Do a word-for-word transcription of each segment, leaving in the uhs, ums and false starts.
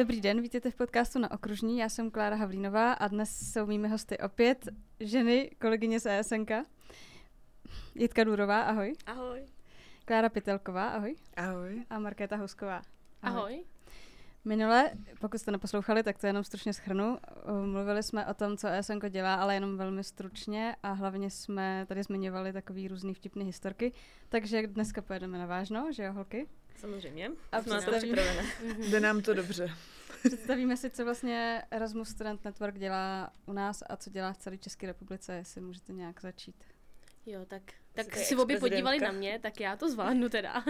Dobrý den, vítejte v podcastu na Okružní, já jsem Klára Havlínová a dnes jsou mými hosty opět ženy, kolegyně z ESNka. Jitka Důrová, ahoj. Ahoj. Klára Pitelková, ahoj. Ahoj. A Markéta Housková. Ahoj. Ahoj. Minule, pokud jste neposlouchali, tak to jenom stručně shrnu. Mluvili jsme o tom, co ESNko dělá, ale jenom velmi stručně a hlavně jsme tady zmiňovali takový různý vtipný historky, takže dneska pojedeme na vážno, že jo, holky? Samozřejmě. A představíme... Jde nám to dobře. Představíme si, co vlastně Erasmus Student Network dělá u nás a co dělá v celé České republice, jestli můžete nějak začít. Jo, tak, tak si obě podívali na mě, tak já to zvládnu teda.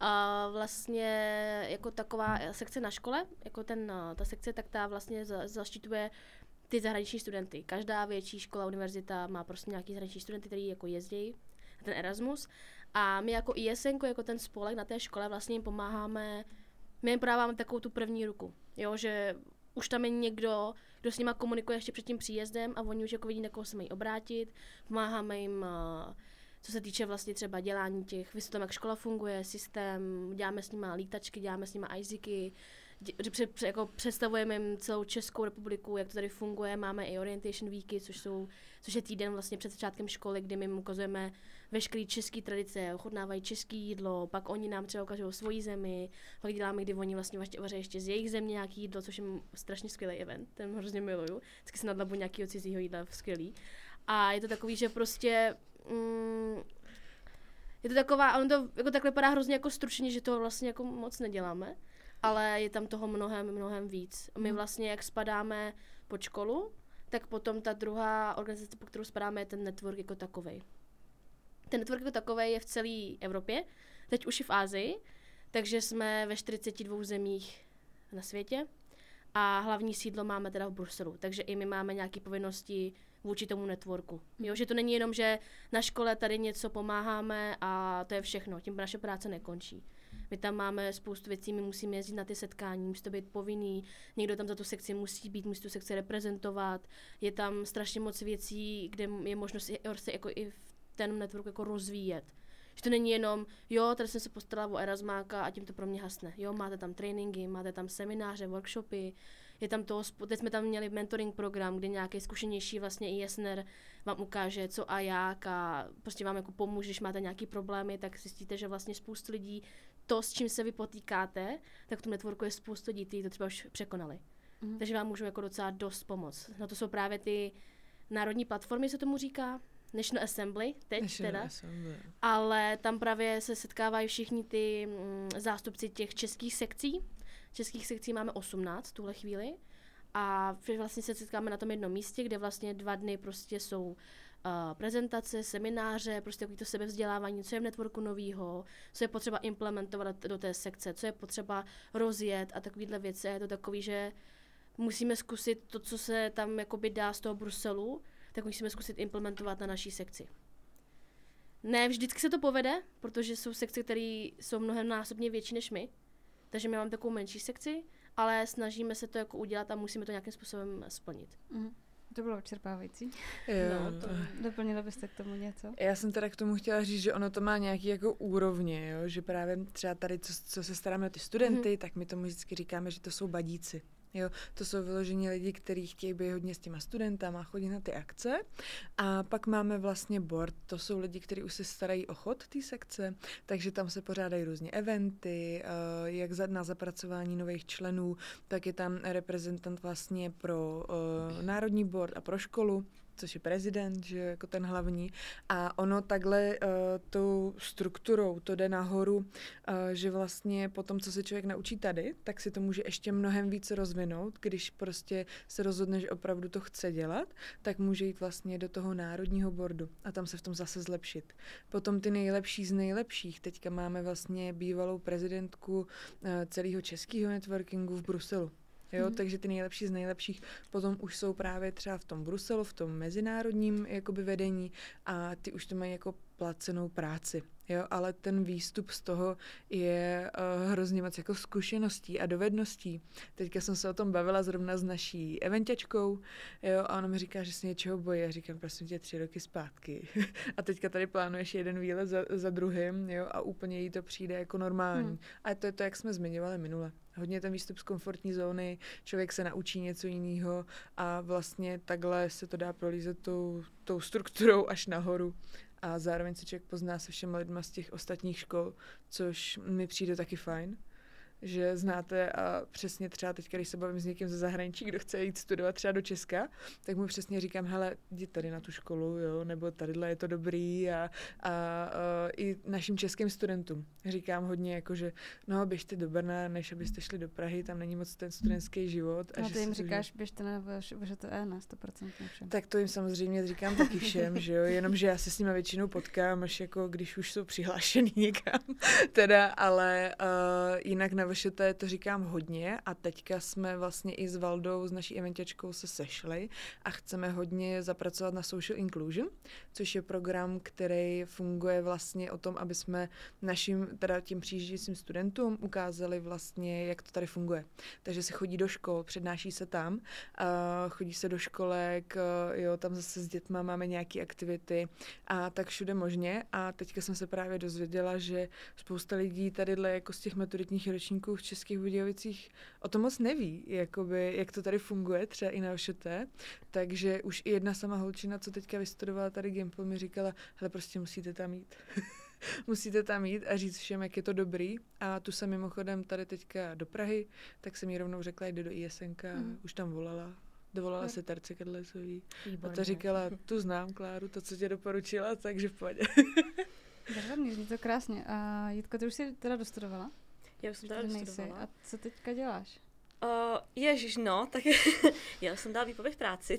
A vlastně jako taková sekce na škole, jako ten, ta sekce, tak ta vlastně zaštiťuje ty zahraniční studenty. Každá větší škola, univerzita má prostě nějaký zahraniční studenty, který jako jezdí na ten Erasmus. A my jako ESNko, jako ten spolek na té škole, vlastně jim pomáháme, my jim podáváme takovou tu první ruku, jo, že už tam je někdo, kdo s nima komunikuje ještě před tím příjezdem a oni už jako vidí, na koho se mají obrátit, pomáháme jim, co se týče vlastně třeba dělání těch, vysvětlíme, jak škola funguje, systém, děláme s nima lítačky, děláme s nima ajziky, jako představujeme jim celou Českou republiku, jak to tady funguje, máme i orientation weeky, což, jsou, což je týden vlastně před začátkem školy, kdy my jim ukazujeme veškeré české tradice, ochutnávají české jídlo, pak oni nám třeba ukazují svoji zemi, pak děláme, kdy oni vlastně vaří ještě z jejich země nějaké jídlo, což je strašně skvělý event, ten hrozně miluju, vždycky se nadlabu nějakého cizího jídla, skvělý. A je to takový, že prostě... Mm, je to taková, ono to jako takhle padá hrozně jako stručně, že to vlastně jako moc neděláme. Ale je tam toho mnohem, mnohem víc. My vlastně, jak spadáme pod školu, tak potom ta druhá organizace, pod kterou spadáme, je ten network jako takovej. Ten network jako takovej je v celé Evropě, teď už i v Asii, takže jsme ve čtyřiceti dvou zemích na světě a hlavní sídlo máme teda v Bruselu, takže i my máme nějaké povinnosti vůči tomu networku. Jo, že to není jenom, že na škole tady něco pomáháme a to je všechno, tím naše práce nekončí. My tam máme spoustu věcí, my musíme jezdit na ty setkání, musí to být povinný, někdo tam za tu sekci musí být, musí tu sekci reprezentovat, je tam strašně moc věcí, kde je možnost se jako i v ten network jako rozvíjet. Že to není jenom, jo, tady jsem se postarala o Erasmáka a tím to pro mě hasne. Jo, máte tam tréninky, máte tam semináře, workshopy, je tam toho, teď jsme tam měli mentoring program, kde nějaký zkušenější vlastně ESNer vám ukáže, co a jak a prostě vám jako pomůže, když máte nějaký problémy, tak zjistíte, že vlastně spoustu lidí to, s čím se vy potýkáte, tak v tom networku je spoustu lidí, kteří to třeba už překonali. Mm. Takže vám můžou jako docela dost pomoct. No to jsou právě ty národní platformy, se tomu říká, National Assembly, teď National teda, Assembly. Ale tam právě se setkávají všichni ty mm, zástupci těch českých sekcí. Českých sekcí máme osmnáct v tuhle chvíli a vlastně se setkáme na tom jednom místě, kde vlastně dva dny prostě jsou Uh, prezentace, semináře, prostě takový to sebevzdělávání, co je v networku novýho, co je potřeba implementovat do té sekce, co je potřeba rozjet a takovýhle věci. Je to takový, že musíme zkusit to, co se tam jakoby dá z toho Bruselu, tak musíme zkusit implementovat na naší sekci. Ne vždycky se to povede, protože jsou sekce, které jsou mnohem násobně větší než my, takže my máme takovou menší sekci, ale snažíme se to jako udělat a musíme to nějakým způsobem splnit. Mm. To bylo očerpávající. No, to... Doplnila byste k tomu něco? Já jsem teda k tomu chtěla říct, že ono to má nějaký jako úrovně, jo? Že právě třeba tady, co, co se staráme o ty studenty, mm-hmm. tak my tomu vždycky říkáme, že to jsou badíci. Jo, to jsou vyloženě lidi, kteří chtějí být hodně s těma studentama, chodit na ty akce. A pak máme vlastně board, to jsou lidi, kteří už se starají o chod té sekce, takže tam se pořádají různé eventy, jak na zapracování nových členů, tak je tam reprezentant vlastně pro národní board a pro školu, což je prezident, že jako ten hlavní. A ono takhle uh, tou strukturou to jde nahoru, uh, že vlastně po tom, co se člověk naučí tady, tak si to může ještě mnohem víc rozvinout, když prostě se rozhodne, že opravdu to chce dělat, tak může jít vlastně do toho národního bordu a tam se v tom zase zlepšit. Potom ty nejlepší z nejlepších. Teďka máme vlastně bývalou prezidentku uh, celého českého networkingu v Bruselu. Jo, mm. Takže ty nejlepší z nejlepších potom už jsou právě třeba v tom Bruselu, v tom mezinárodním jakoby vedení a ty už to mají jako placenou práci. Jo, ale ten výstup z toho je uh, hrozně moc jako zkušeností a dovedností. Teďka jsem se o tom bavila zrovna s naší eventačkou, jo, a ona mi říká, že se něčeho bojí. Já říkám, prosím tě, tři roky zpátky. A teďka tady plánuješ jeden výlet za, za druhým, jo, a úplně jí to přijde jako normální. Hmm. A to je to, jak jsme zmiňovali minule. Hodně ten výstup z komfortní zóny, člověk se naučí něco jiného a vlastně takhle se to dá prolízet tou, tou strukturou až nahoru. A zároveň se člověk pozná se všema lidma z těch ostatních škol, což mi přijde taky fajn, že znáte a přesně třeba teď, když se bavím s někým ze zahraničí, kdo chce jít studovat třeba do Česka, tak mu přesně říkám, hele, jdi tady na tu školu, jo, nebo tadyhle je to dobrý a, a, a i našim českým studentům říkám hodně, jako, že no, běžte do Brna, než abyste šli do Prahy, tam není moc ten studentský život. A, a ty jim říkáš, že... běžte na V Ž T E na sto procent všem. Tak to jim samozřejmě říkám taky všem, že jo, jenomže já se s nimi většinou potkám, až jako když už jsou přihlášený někam, teda, ale uh, jinak na V Ž T E to říkám hodně a teďka jsme vlastně i s Valdou, s naší eventačkou se sešli a chceme hodně zapracovat na Social Inclusion, což je program, který funguje vlastně o tom, aby jsme našim, teda těm přijíždějícím studentům ukázali vlastně, jak to tady funguje. Takže se chodí do škol, přednáší se tam, chodí se do školek, jo, tam zase s dětma máme nějaké aktivity a tak všude možně a teďka jsem se právě dozvěděla, že spousta lidí tadyhle jako z těch maturitních ročníků v Českých Budějovicích o tom moc neví, jakoby, jak to tady funguje, třeba i na V Ž T E. Takže už i jedna sama holčina, co teďka vystudovala tady Gimpl, mi říkala, hele, prostě musíte tam jít. Musíte tam jít a říct všem, jak je to dobrý. A tu jsem mimochodem tady teďka do Prahy, tak jsem jí rovnou řekla, jde do ESNka, mm. už tam volala. Dovolala no. se Tarce Kadlesový. A ta říkala, tu znám, Kláru, to, co tě doporučila, takže pojď. Zároveň, je to krásně. A Jitko, ty už jsi teda dostudovala? Já už jsem tady dostudovala. A co teďka děláš? Uh, ježiš, no, tak já jsem dala výpověď v práci.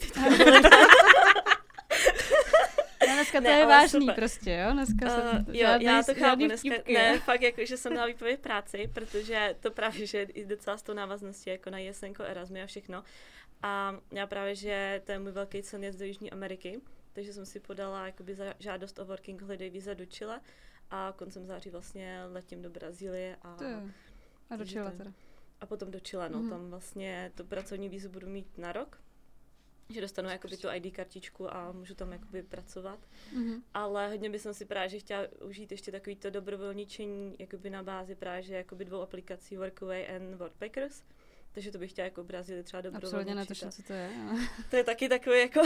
No, dneska to ne, je vážný super. Prostě, jo? Dneska uh, jsem jo, já to chápu dneska, ne, fakt jako, že jsem dala výpověď v práci, protože to právě, že je docela s tou návazností, jako na ESNko, Erasmus a všechno. A já právě, že to je můj velký cen jezd do Jižní Ameriky, takže jsem si podala jakoby žádost o working holiday víza do Chile. A koncem září vlastně letím do Brazílie. A, a do Chile teda. A potom do Chile, no. Mm-hmm. Tam vlastně to pracovní vízu budu mít na rok, že dostanu jakoby tu I D kartičku a můžu tam jakoby pracovat. Mm-hmm. Ale hodně bych si právě, že chtěla užít ještě takový to dobrovolničení jakoby na bázi právě, že jakoby dvou aplikací Workaway and Worldpackers. Takže to bych chtěla jako Brazílii třeba dobrovolničit. Absolutně natočím, co to je. Ale... To je taky takový jako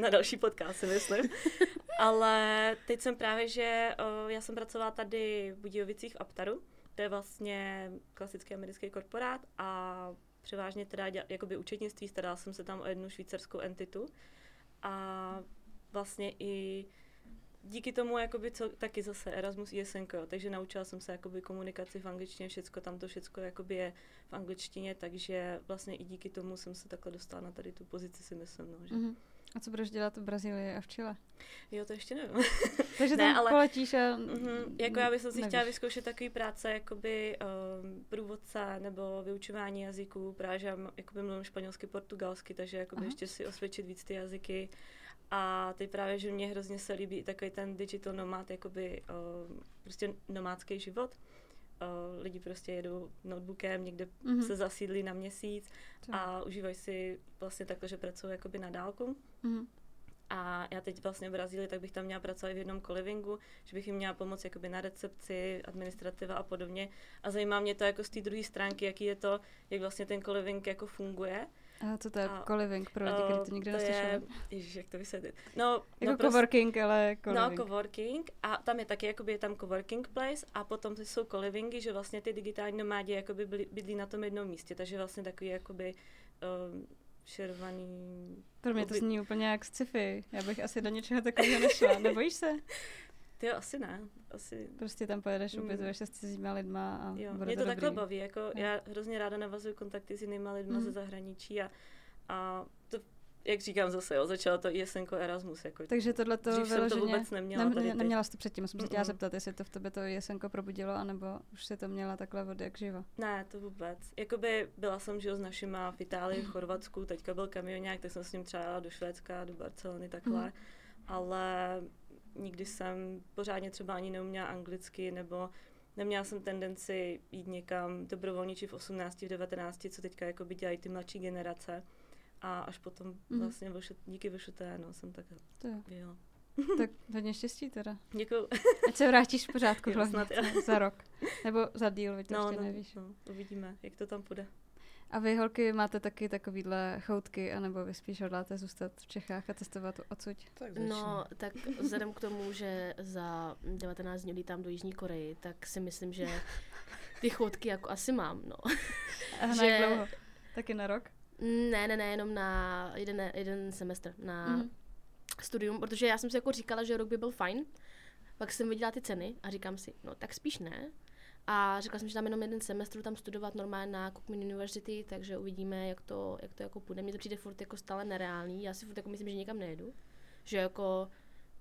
na další podcast, si myslím. Ale teď jsem právě, že o, já jsem pracovala tady v Budějovicích v Aptaru, to je vlastně klasický americký korporát a převážně teda děla, jakoby účetnictví, starala jsem se tam o jednu švýcarskou entitu a vlastně i díky tomu jakoby co, taky zase Erasmus ESNko, takže naučila jsem se jakoby komunikaci v angličtině, všecko tam to všecko jakoby je v angličtině, takže vlastně i díky tomu jsem se takhle dostala na tady tu pozici, si myslím, no, že... Mm-hmm. A co budeš dělat v Brazílii a v Chile? Jo, to ještě nevím. Takže tam ne, ale, poletíš a... Mm, jako já bych si nevíš. Chtěla vyzkoušet takový práce, jakoby um, průvodce nebo vyučování jazyků. Právě, že já jakoby mluvím španělsky, portugalsky, takže jakoby Aha. ještě si osvědčit víc ty jazyky. A teď právě, že mě hrozně se líbí takový ten digital nomad, jakoby um, prostě nomádský život. Uh, lidi prostě jedou notebookem, někde mm-hmm. se zasídlí na měsíc tak. a užívají si vlastně takhle, že pracují jakoby na dálku. Mm-hmm. A já teď vlastně v Brazílii, tak bych tam měla pracovat i v jednom co-livingu, že bych jim měla pomoct jakoby na recepci, administrativa a podobně. A zajímá mě to jako z té druhé stránky, jaký je to, jak vlastně ten co-living jako funguje. A co to je co-living pro lidi, kteří to nikdy neslyšeli? Ježiš, jak to vysvětlit. No, jako no coworking, prost... ale co-living. No, coworking. A tam je taky, jakoby je tam coworking place a potom jsou co-livingy, že vlastně ty digitální nomádi jakoby byli, bydlí na tom jednom místě, takže vlastně takový jakoby um, šervaný... Pro mě to zní úplně jak sci-fi. Já bych asi do něčeho takového nešla. Nebojíš se? Ty jo, asi ne. Asi... Prostě tam pojedeš, ubytuješ se s cizíma lidma a jo, bude mě to, to takhle baví. Jako no. Já hrozně ráda navazuju kontakty s jinýma lidma mm. ze zahraničí a, a to, jak říkám zase, jo, začalo to ESNko Erasmus. Jako. Takže tohle to vyloženě... to vůbec neměla. Nem, tady neměla jsi to předtím, musím se chtěla zeptat, jestli to v tebe to ESNko probudilo, anebo už si to měla takhle od jak živa. Ne, to vůbec. Jakoby byla jsem žil s našima v Itálii, v Chorvatsku, teďka byl kamioňák, tak jsem s ním třeba jela do Švédska, do Barcelony, takhle, mm. ale... nikdy jsem pořádně třeba ani neuměla anglicky, nebo neměla jsem tendenci jít někam dobrovolničit v osmnácti, v devatenácti, co teďka jakoby dělají ty mladší generace. A až potom mm-hmm. vlastně vošet, díky vošeté, no, jsem tak vyjela. Tak hodně štěstí teda. Děkuju. Ať se vrátíš v pořádku hlavně za rok. Nebo za díl, vy to no, ještě no, nevíš. No, uvidíme, jak to tam půjde. A vy, holky, máte taky takovýhle choutky, anebo vy spíš hodláte zůstat v Čechách a testovat odsud? Tak no, tak vzhledem k tomu, že za devatenáct dní lítám do Jižní Koreji, tak si myslím, že ty choutky jako asi mám, no. A na jak dlouho? Taky na rok? Ne, ne, ne, jenom na jeden, jeden semestr, na mm-hmm. studium, protože já jsem si jako říkala, že rok by byl fajn, pak jsem viděla ty ceny a říkám si, no tak spíš ne. A řekla jsem, že tam jenom jeden semestr tam studovat normálně na Kukmin University, takže uvidíme, jak to, jak to jako půjde. Mně to přijde furt jako stále nereální, já si furt jako myslím, že nikam nejedu. Že jako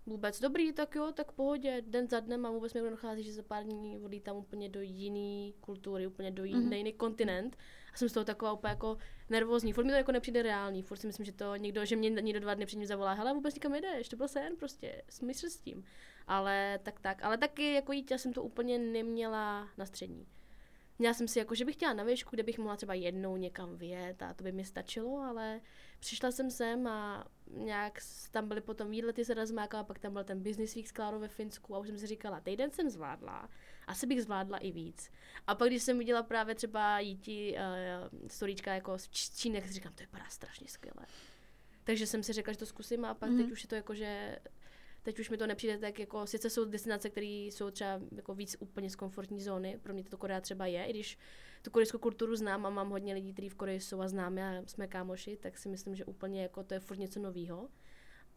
vůbec dobrý, tak jo, tak pohodě, den za dnem a vůbec mi dochází, že za pár dní odlítám úplně do jiný kultury, úplně do jiný, mm-hmm. jiný kontinent. A jsem z toho taková úplně jako nervózní, furt mi to jako nepřijde reální, furt si myslím, že to někdo, že mě někdo dva dny předtím zavolá, hele, vůbec nikam jedeš, to byl sen prostě, smysl s tím. Ale tak tak, ale taky jako dítě jsem to úplně neměla na střední. Měla jsem si jako, že bych chtěla na výšku, kde bych mohla třeba jednou někam vyjet a to by mi stačilo, ale přišla jsem sem a nějak tam byly potom výlety s Erasmákem a pak tam byl ten business week s Klárou ve Finsku a už jsem si říkala, týden jsem zvládla, asi bych zvládla i víc. A pak když jsem viděla právě třeba jíti uh, storíčka jako z Číny, tak si říkám, to vypadá strašně skvěle. Takže jsem si řekla, že to zkusím a pak mm-hmm. teď už je to jako, že teď už mi to nepřijde tak jako, sice jsou destinace, které jsou třeba jako víc úplně z komfortní zóny, pro mě to Korea třeba je, i když tu korejskou kulturu znám a mám hodně lidí, kteří v Koreji jsou a známe a jsme kámoši, tak si myslím, že úplně jako to je furt něco novýho.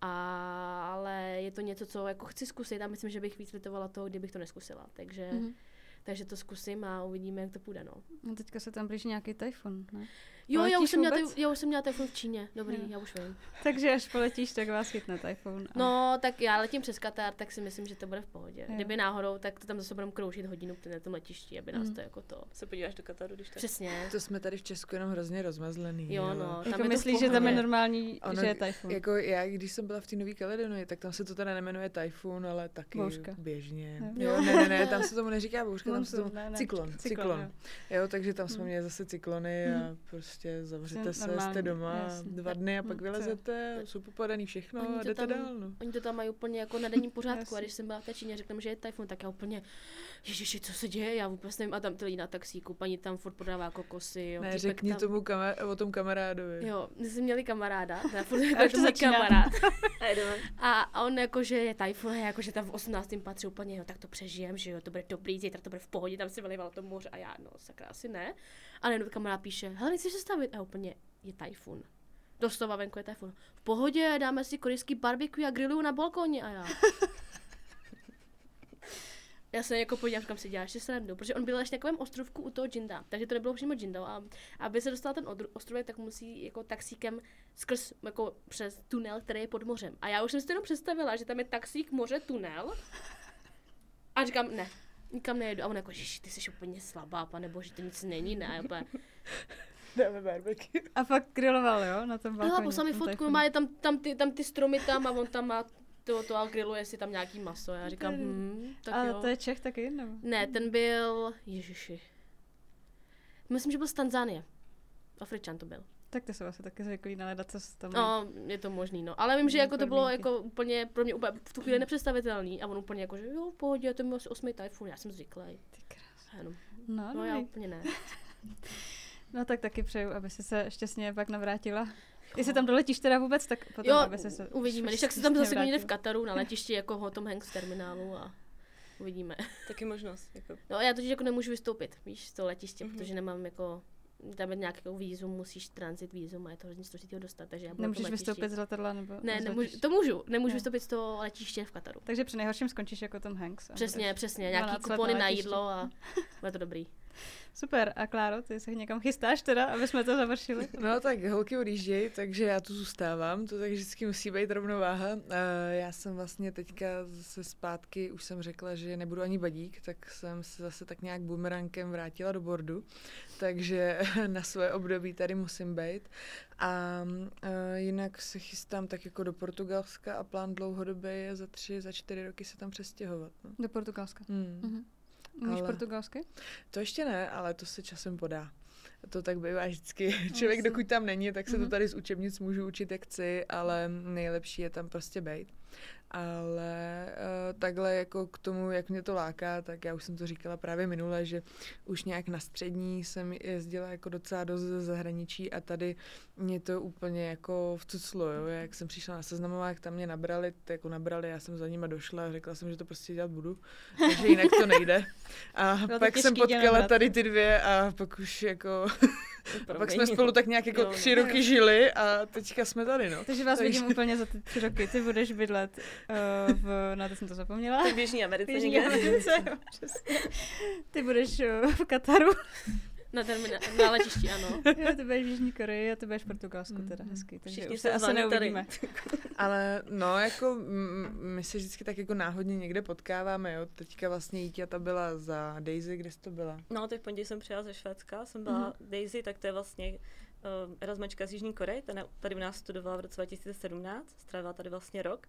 A, ale je to něco, co jako chci zkusit a myslím, že bych víc litovala toho, kdybych to neskusila, takže, mm-hmm. takže to zkusím a uvidíme, jak to půjde, no. No teďka se tam blíží nějaký tajfun, ne? Jo, já už, jsem měla, já už jsem měla tajfun v Číně, dobrý, no. Já už vím. Takže až poletíš, tak vás chytne tajfun. A... No, tak já letím přes Katar, tak si myslím, že to bude v pohodě. Jo. Kdyby náhodou, tak to tam zase budeme kroužit hodinu na tom letišti, aby nás mm. to jako to... Se podíváš do Kataru, když tak... Přesně. To jsme tady v Česku jenom hrozně rozmazlený. Jo, no. Tam jako myslíš, že tam je normální, ono, že je tajfun. Jako já, když jsem byla v té Nové Kaledonii, tak tam se to teda nemenuje tajfun, ale taky bouřka. Běžně. Jo. Jo, ne, ne, ne, tam se tomu neříká bouřka, tam se tomu... Cyklon, cyklon. Jo, takže tam jsme měli zase cyklony a prostě zavřete se, normální, jste doma jasný. Dva dny a pak vylezete, jsou popadaný všechno oni a jdete tam, dál. No. Oni to tam mají úplně jako na denním pořádku jasný. A když jsem byla v té Číně a řekla mi, že je tajfun, tak já úplně, ježiši, co se děje, já vůbec nevím. A tam ty lidi na taxíku, paní tam furt prodává kokosy. Jo, ne, řekni tam... tomu kamar- o tom kamarádovi. Jo, my jsme měli kamaráda, teda furt to kamarád. a, a on jakože je tajfun, jakože tam v osmnáctém patří úplně, jo, tak to přežijem, že jo, to bude dobrý, zítra to bude v pohodě, tam si vylejval to moře a já, no, sakra, asi ne. A najednou kamarád píše, hele, nechceš se stavit? A úplně, je tajfun. Doslova venku je tajfun. V pohodě, dáme si korejský barbecue a grilluju na balkoně a já. Já se jako podívám, říkám si, děláš si srandu, protože on byl ještě na takovém ostrovku u toho džinda, takže to nebylo přímo džindou a aby se dostal ten odru- ostrovek, tak musí jako taxíkem skrz, jako přes tunel, který je pod mořem. A já už jsem si to jenom představila, že tam je taxík, moře, tunel a říkám, ne. Nikam nejedu. A on jako, ježiši, ty jsi úplně slabá, panebože, to nic není, ne? Úplně... Dáme barbecue. A fakt griloval, jo? Na tom balkoně. Hele, poslal mi fotku, má je tam, tam, ty, tam ty stromy tam a on tam má to, to a griluje si tam nějaký maso. Já říkám, hm, tak jo. Ale to je Čech taky, nebo? Ne, ten byl, ježiši. Myslím, že byl z Tanzánie. Afričan to byl. Tak to jsou asi taky zvyklí na ledat, co se tam... No, je to možný, no. Ale vím, že jako to bylo jako úplně pro mě úplně v tu chvíli nepředstavitelný. A on úplně jako, že jo, v pohodě, to byl asi osmý tajfun, já jsem zvyklý. Ty krásný. No, no, no já úplně ne. No tak taky přeju, aby si se šťastně pak navrátila. Jo. Jestli tam doletíš teda vůbec, tak potom, jo, aby se se... uvidíme. Když tak se tam zase někde v Kataru na letišti jako ho Tom Hanks terminálu a... uvidíme. Taky možnost. Jako. No já totiž jako nemůžu vystoupit, víš, z toho letiště, mm-hmm. protože nemám jako... Tam je nějaký vízum, musíš transit vízum a je to hrozně složitý ho dostat, takže já budu nemůžeš vystoupit z letadla nebo... Ne, nemůžu, to můžu, nemůžu ne. vystoupit z toho letiště v Kataru. Takže při nejhorším skončíš jako Tom Hanks. Přesně, přesně, nějaký kupony na jídlo a bude to dobrý. Super. A Kláro, ty se někam chystáš teda, aby jsme to završili? No tak holky odjíždějí, takže já tu zůstávám, to tak vždycky musí být rovnováha. Já jsem vlastně teďka zase zpátky, už jsem řekla, že nebudu ani badík, tak jsem se zase tak nějak bumerankem vrátila do bordu, takže na své období tady musím být. A jinak se chystám tak jako do Portugalska a plán dlouhodobě je za tři, za čtyři roky se tam přestěhovat. No. Do Portugalska? Hmm. Mhm. Umíš ale portugalsky? To ještě ne, ale to se časem podá. To tak bývá vždycky. Člověk, dokud tam není, tak se to tady z učebnic můžu učit, jak chci, ale nejlepší je tam prostě bejt. Ale uh, takhle jako k tomu, jak mě to láká, tak já už jsem to říkala právě minule, že už nějak na střední jsem jezdila jako docela dost ze zahraničí a tady mě to úplně jako vcuclo, jo. Jak jsem přišla na seznamovák, tam mě nabrali, jako nabrali, já jsem za nima došla a řekla jsem, že to prostě dělat budu, takže jinak to nejde. A no, pak jsem potkala tady ty dvě a pak už jako... Pak jsme spolu tak nějak jako tři roky žili a teďka jsme tady, no. Takže vás vidím úplně za ty tři roky, ty budeš bydlet uh, v... No, to jsem to zapomněla. Tak v Jižní Americe někde. Ty budeš uh, v Kataru. Na, termina, na letišti, ano. Jo, ty budeš v Jižní Koreji a ty budeš v Portugalsku, teda hezky. Takže všichni už se asi neuvidíme. Ale no, jako my se vždycky tak jako náhodně někde potkáváme, jo. Teďka vlastně Jíťata byla za Daisy, kde jsi to byla? No, teď v pondělí jsem přijela ze Švédska, jsem byla mm-hmm. Daisy, tak to je vlastně uh, erasmačka z Jižní Koreji, tady u nás studovala v roce dva tisíce sedmnáct, strávila tady vlastně rok.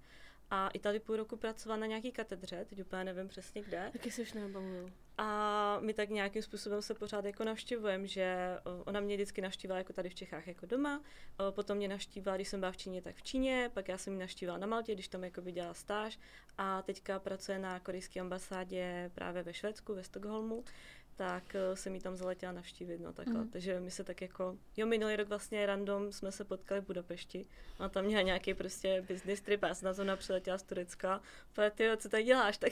A i tady půl roku pracovala na nějaký katedře, teď úplně nevím přesně kde. Taky se už nebavuju. A my tak nějakým způsobem se pořád jako navštěvujeme, že ona mě vždycky navštívila jako tady v Čechách jako doma, potom mě navštívila, když jsem byla v Číně, tak v Číně, pak já jsem ji navštívila na Maltě, když tam jako dělala stáž a teďka pracuje na korejské ambasádě právě ve Švédsku, ve Stockholmu. Tak jsem ji tam zaletěla navštívit, no takhle. Mm. Takže my se tak jako, jo, minulý rok vlastně random jsme se potkali v Budapešti. Ona tam měla nějaký prostě business trip a já jsem přiletěla z Turecka. Tyjo, co tady děláš? Tak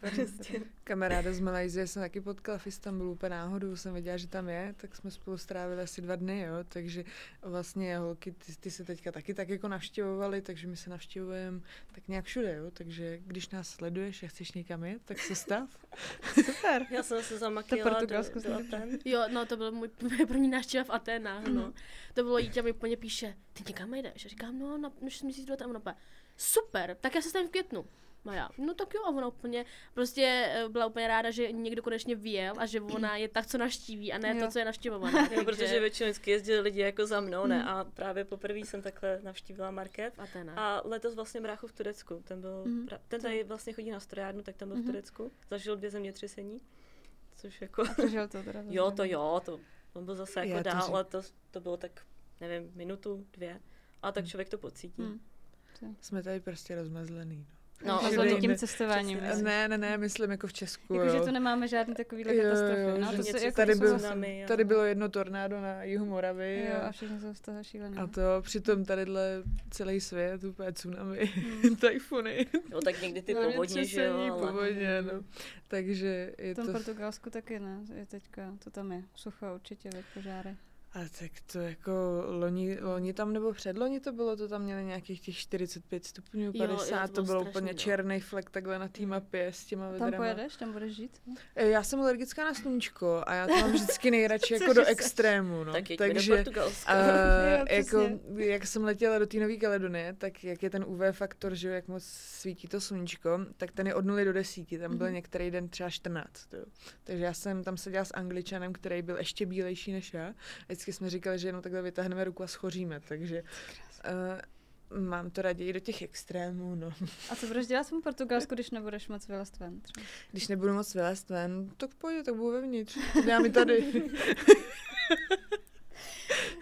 prostě. Kamaráda z Malajzie jsem taky potkala v Istanbulu, úplně náhodou jsem věděla, že tam je, tak jsme spolu strávili asi dva dny, jo. Takže vlastně holky, ty, ty se teďka taky tak jako navštěvovaly, takže my se navštěvujeme tak nějak všude, jo. Takže když nás sleduješ a chceš někam jet, tak se stav. Super. Já jsem se To Portugalsko do, do Aten. Jo, no to byl můj první návštěva v Aténách, no. To bylo Jítě mi úplně píše, ty někam jdeš? A říkám, no, na šest měsíců do Aten. Super, tak já se stavím v květnu. A já, no tak jo, a ona úplně, prostě byla úplně ráda, že někdo konečně vyjel a že ona je tak, co navštíví a ne jo. to, co je navštěvovaná. No, takže... protože většinou vždycky jezdili lidi jako za mnou, ne? A právě poprvé jsem takhle navštívila market. Aténa. A letos vlastně bráchu v Turecku, ten byl, mm. pra... ten tady vlastně chodí na strojárnu, tak tam byl mm. v Turecku, zažil dvě zemětřesení. Což jako... A přežil to teda? Jo, to jo, to, on byl zase jako dál, ale to, to bylo tak, nevím, minutu, dvě, a tak člověk to pocítí. Hmm. Jsme tady prostě rozmazlený. No, no a tím cestováním. Myslím. Ne, ne, ne, myslím jako v Česku. Jakože tu nemáme žádný takovýhle katastrofy. No, to něco, se, jako tady, byl, tsunami, tady bylo jedno tornádo na jihu Moravy. Jo, a všechno jsou z toho šílené. A to přitom tadyhle celý svět, úplně tsunami, mm. tajfuny. Jo, tak někdy ty no, povodně, že jo. Povodně, no. Takže je to... V tom to... Portugalsku taky, ne, je teďka, to tam je sucho určitě, věk požáry. A tak to jako loni, loni tam nebo předloni to bylo, to tam měli nějakých těch čtyřicet pět stupňů, padesát, jo, to, to bylo strašný, úplně černý flek takhle na té mapě s těma vedrama. Tam pojedeš, tam budeš žít? Já jsem alergická na sluníčko a já to mám vždycky nejradši jako do extrému, no. Tak takže a, jo, jako, jak jsem letěla do té Nový Kaledonie, tak jak je ten U V faktor, že jak moc svítí to sluníčko, tak ten je od nuly do desíti, tam byl mm-hmm. některý den třeba čtrnáct, jo. Takže já jsem tam seděla s Angličanem, který byl ještě bílejší než já. Vždycky jsme říkali, že jenom takhle vytáhneme ruku a schoříme, takže uh, mám to raději do těch extrémů, no. A co budeš dělat v Portugalsku, když nebudeš moc vylézt ven? Třeba? Když nebudu moc vylézt ven, tak pojď, tak budu vevnitř, dáme tady.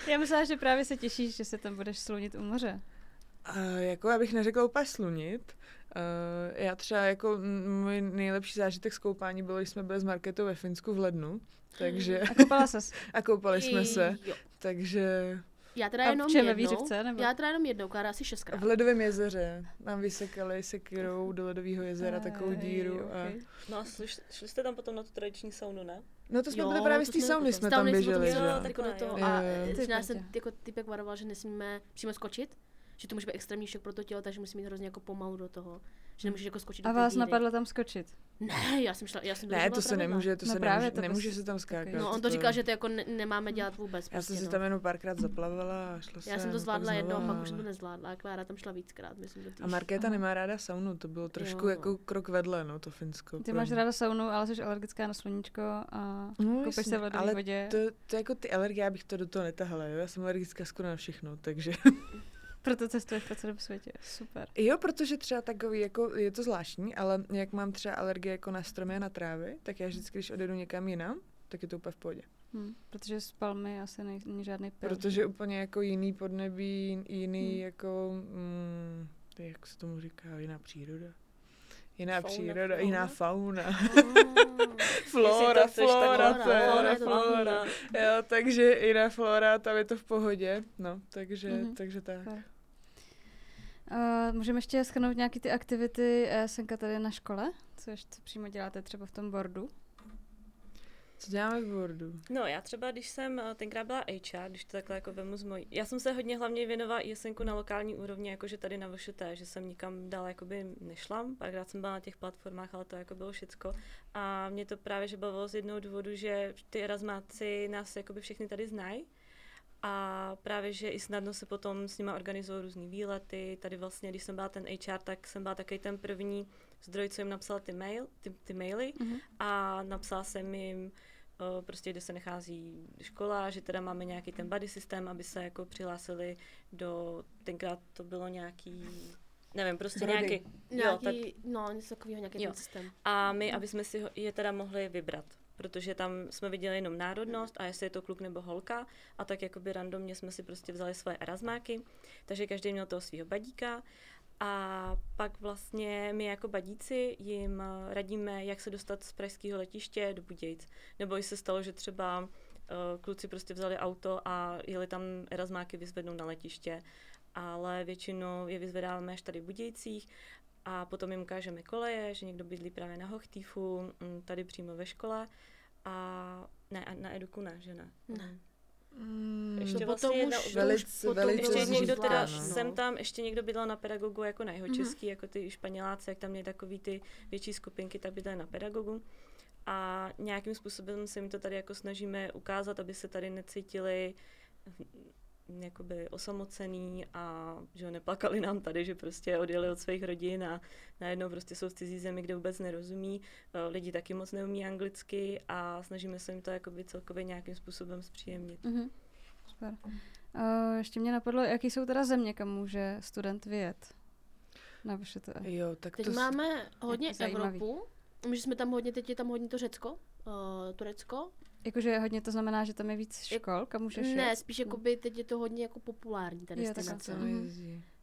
Já myslela, že právě se těšíš, že se tam budeš slunit u moře. Uh, jako já bych neřekla úplně slunit. Uh, já třeba jako můj nejlepší zážitek z koupání bylo, když jsme byli s Markétou ve Finsku v lednu. Takže... A koupala ses. A koupali jsme se. Jo. Takže... Já teda jenom jednou. Ve výřivce, nebo? Já teda jenom jednou, Klára asi šestkrát. V ledovém jezeře. Nám vysekali sekirou do ledového jezera takovou díru. Ej, okay. a... No a šli, šli jste tam potom na tu tradiční saunu, ne? No to jsme jo, byli právě z té sauny, jsme tam běželi. Jo, tak na to. A já jsem jako typek varoval, že nesmíme přímo skočit. Že to může být extrémní šok pro to tělo, takže musím jít hrozně jako pomalu do toho. že nemůžeš jako skočit. A vás napadlo tam skočit? Ne, já jsem šla, já jsem Ne, to se nemůže, to no se nemůže, to nemůže prostě se tam skákat. No, on to říkal, že to jako ne, nemáme dělat vůbec. Já prostě, jsem no. se tam jenom párkrát zaplavala a šla se. Já jsem to zvládla jednou, pak už jsem to nezvládla. A Klára tam šla víckrát, myslím do týž. A Markéta nemá ráda saunu, to bylo trošku jo, jako krok vedle, no to Finsko. Ty máš ráda saunu, ale jsi alergická na sluníčko a koupíš se v ledové vodě. Ale to jako ty alergie, já bych to do toho netahala, jo. Já jsem alergická skoro na všechno, takže proto cestuješ po celém světě. Super. Jo, protože třeba takový, jako je to zvláštní, ale jak mám třeba alergie jako na stromy a na trávy, tak já vždycky, když odjedu někam jinam, tak je to úplně v pohodě. Hmm, protože z palmy asi není žádný pil. Protože úplně jako jiný podnebí, jiný hmm. jako, mm, jak se tomu říká, jiná příroda. Jiná fauna, příroda, fauna? jiná fauna. Oh. flora, flora, flora, flora. Jo, takže jiná flora, tam je to v pohodě. No, takže, mm-hmm. takže tak. tak. Uh, můžeme ještě shrnout nějaké ty aktivity ESNka tady na škole? Co ještě přímo děláte třeba v tom boardu? Co děláme v boardu? No, já třeba, když jsem tenkrát byla há er, když to takhle jako vemu z mojí... Já jsem se hodně hlavně věnovala ESNku na lokální úrovni, jakože tady na V Š T, že jsem nikam dál jakoby nešla. Párkrát jsem byla na těch platformách, ale to jako bylo všecko. A mě to právě že bavilo z jednoho důvodu, že ty erasmáci nás jakoby všechny tady znají. A právě, že i snadno se potom s nima organizují různý výlety. Tady vlastně, když jsem byla ten há er, tak jsem byla takový ten první zdroj, co jim napsala ty, mail, ty, ty maily mm-hmm. a napsala jsem jim o, prostě, kde se nachází škola, že teda máme nějaký ten buddy systém, aby se jako přihlásili do, tenkrát to bylo nějaký, nevím, prostě Brody. nějaký, nějaký jo, tak, no něco takového, nějaký ten systém. A my, aby jsme si ho, je teda mohli vybrat. Protože tam jsme viděli jenom národnost a jestli je to kluk nebo holka a tak jakoby randomně jsme si prostě vzali svoje erasmáky, takže každý měl toho svého badíka a pak vlastně my jako badíci jim radíme, jak se dostat z pražského letiště do Budějc. Nebo i se stalo, že třeba uh, kluci prostě vzali auto a jeli tam erasmáky vyzvednout na letiště, ale většinou je vyzvedáváme až tady v Budějcích. A potom jim ukážeme koleje, že někdo bydlí právě na Hochtýfu, tady přímo ve škole. A ne, a na Eduku ne, že ne? Ne. Mm, ještě vlastně jedna velice, velice ještě někdo zvlášť, teda no. Jsem tam, ještě někdo bydlel na Pedagogu jako na jihočeský, mm-hmm. jako ty Španěláci, jak tam měli takový ty větší skupinky, tak bydleli na Pedagogu. A nějakým způsobem se jim to tady jako snažíme ukázat, aby se tady necítili jakoby osamocený a že neplakali nám tady, že prostě odjeli od svých rodin a najednou prostě jsou v cizí zemi, kde vůbec nerozumí. Lidi taky moc neumí anglicky a snažíme se jim to jakoby celkově nějakým způsobem zpříjemnit. Mm-hmm. Super. Uh, ještě mě napadlo, jaký jsou teda země, kam může student vyjet? Na V Š T E. Jo, tak teď to máme hodně Evropu, že jsme tam hodně, teď je tam hodně to Řecko, uh, Turecko. Jakože hodně to znamená, že tam je víc škol, kam můžeš jít? Ne, spíš jakoby teď je to hodně jako populární ta destinace.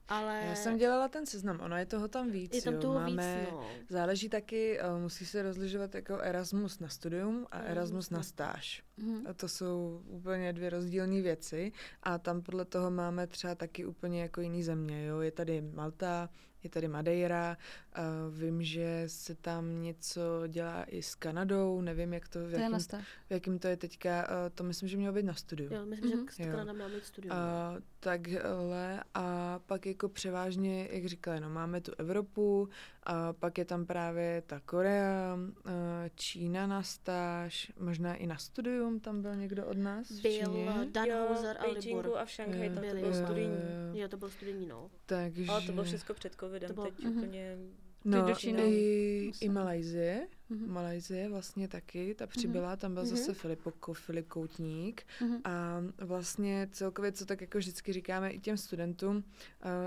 Ale já jsem dělala ten seznam, ono je toho tam víc. Je tam toho Máme, víc, no. Záleží taky, uh, musí se rozlišovat jako Erasmus na studium a mm. Erasmus na stáž. Mm. A to jsou úplně dvě rozdílné věci a tam podle toho máme třeba taky úplně jako jiný země, jo. Je tady Malta, je tady Madeira, uh, vím, že se tam něco dělá i s Kanadou, nevím, jak to, v jakým to je, v jakým to je teďka, uh, to myslím, že mělo být na studiu. Jo, myslím, mm-hmm. že s Kanadou mělo být studiu. Uh, takhle a pak jako převážně, jak říkala, no, máme tu Evropu, a pak je tam právě ta Korea, uh, Čína na stáž, možná i na studium tam byl někdo od nás. Byl Dan Hauser a Libor. A v Šanghaji to bylo studijní. Jo, to bylo studijní, no. Takže... Ale to bylo všechno před covidem, to teď uh-huh. úplně... No, do Číny. i, i Malajzie. Mm-hmm. Malajzie vlastně taky, ta přibyla, tam byl mm-hmm. zase Filip, Filip Koutník mm-hmm. a vlastně celkově, co tak jako vždycky říkáme i těm studentům, uh,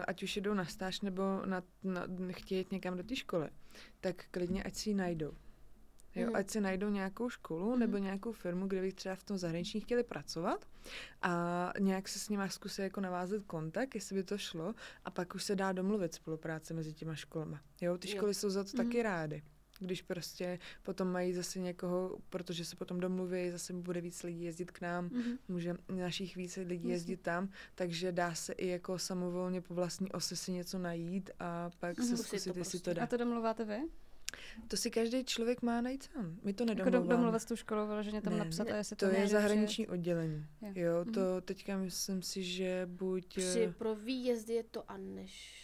ať už jdou na stáž nebo na, na, chtějí někam do té školy, tak klidně ať si ji najdou. Jo, ať si najdou nějakou školu nebo nějakou firmu, kde by třeba v tom zahraničí chtěli pracovat a nějak se s nima zkusí jako navázat kontakt, jestli by to šlo a pak už se dá domluvit spolupráce mezi těma školama. Jo, ty školy jo. jsou za to taky mm-hmm. rády, když prostě potom mají zase někoho, protože se potom domluví, zase bude víc lidí jezdit k nám, mm-hmm. může našich více lidí jezdit mm-hmm. tam, takže dá se i jako samovolně po vlastní ose si něco najít a pak mm-hmm. se zkusit, jestli to dá. A to domluváte vy? To si každý člověk má najít sám. My to nedomluváme. Jako domluvat s tou školou, vyloženě tam ne, napsat ne, a jestli to To je zahraniční před... oddělení. Jo, jo to mm-hmm. teďka myslím si, že buď... Při pro výjezdy je to Anež...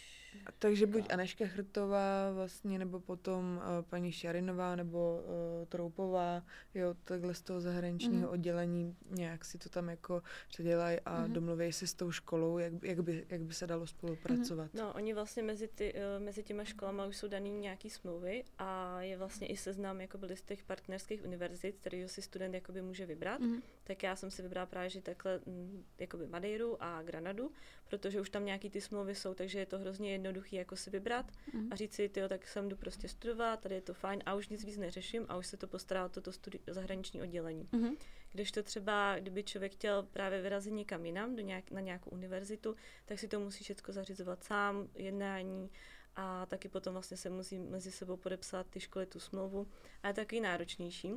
Takže buď Anežka Chrtová vlastně, nebo potom uh, paní Šarinová, nebo uh, Troupová, jo, takhle z toho zahraničního mm-hmm. oddělení nějak si to tam jako předělají a mm-hmm. domluví se s tou školou, jak, jak, by, jak by se dalo spolupracovat. Mm-hmm. No, oni vlastně mezi, ty, uh, mezi těma školama už jsou daný nějaký smlouvy a je vlastně i seznam jakoby listek partnerských univerzit, který si student jakoby může vybrat. Mm-hmm. Tak já jsem si vybrala právě, že takhle m, jakoby Madeiru a Granadu, protože už tam nějaký ty smlouvy jsou, takže je to hrozně jednoduchý jako si vybrat mm. a říct si, tyjo, tak sem jdu prostě studovat, tady je to fajn a už nic víc neřeším a už se to postará o toto studi- zahraniční oddělení. Mm. Když to třeba, kdyby člověk chtěl právě vyrazit někam jinam, do nějak, na nějakou univerzitu, tak si to musí všechno zařizovat sám, jednání a taky potom vlastně se musí mezi sebou podepsat ty školy tu smlouvu a je taky náročnější.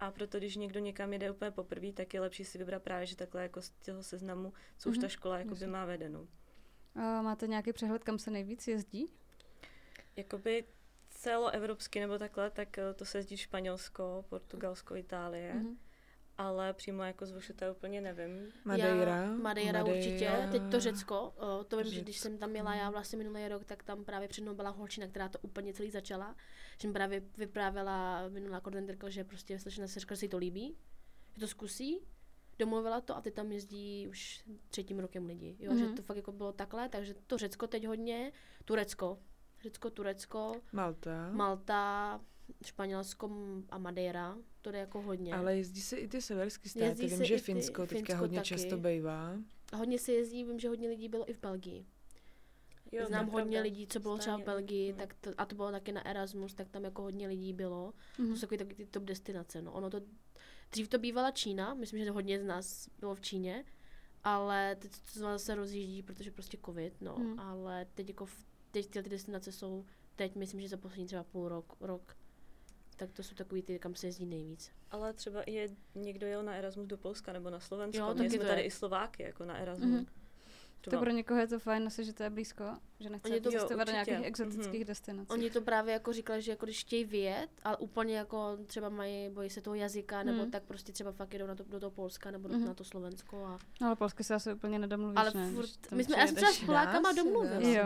A proto, když někdo někam jede úplně poprvé, tak je lepší si vybrat právě, že takhle jako z toho seznamu, co mm-hmm. už ta škola jakoby má vedenou. A máte nějaký přehled, kam se nejvíc jezdí? Jakoby celoevropsky nebo takhle, tak to se jezdí Španělsko, Portugalsko, Itálie. Mm-hmm. Ale přímo jako zvušité úplně nevím. Madeira. Madeira určitě, teď to Řecko. O, to vím, Řecko. Že když jsem tam jela já vlastně minulý rok, tak tam právě před mnou byla holčina, která to úplně celý začala. Že mi právě vyprávěla minulá Kortenderkel, že prostě slyšela se říkala, že jí to líbí, že to zkusí, domluvila to a ty tam jezdí už třetím rokem lidi. Jo, mm-hmm. Že to fakt jako bylo takhle, takže to Řecko teď hodně, Turecko. Řecko, Turecko, Malta, Malta Španělsko a Madeira, to jde jako hodně. Ale jezdí se i ty severské státy, vím, že Finsko teďka hodně taky. Často bejvá. Hodně se jezdí, vím, že hodně lidí bylo i v Belgii. Jo, znám hodně lidí, co bylo třeba v Belgii, mm. tak to, a to bylo taky na Erasmus, tak tam jako hodně lidí bylo. Mm. To jsou taky, taky ty top destinace. No. Ono to, dřív to bývala Čína, myslím, že to hodně z nás bylo v Číně, ale teď to zase rozjíždí, protože prostě covid, no, mm. ale teď jako v, teď ty destinace jsou teď, myslím, že za poslední třeba půl rok, rok. Tak to jsou takový ty, kam se jezdí nejvíc. Ale třeba je, někdo jel na Erasmus do Polska nebo na Slovensko. My jsme tady i Slováky jako na Erasmus. Mm-hmm. To, to pro někoho je to fajn, asi, že to je blízko, že nechce cestovat do nějakých exotických mm-hmm. destinací. Oni to právě jako říkali, že jako když chtějí vyjet, ale úplně jako třeba mají, bojí se toho jazyka, mm. nebo tak prostě třeba fakt jdou na to, do toho Polska nebo mm. na to Slovensko. A... No, ale Polska se asi úplně nedomluvíš, ale ne? Furt, my jsme asi třeba s Polákama domluvili.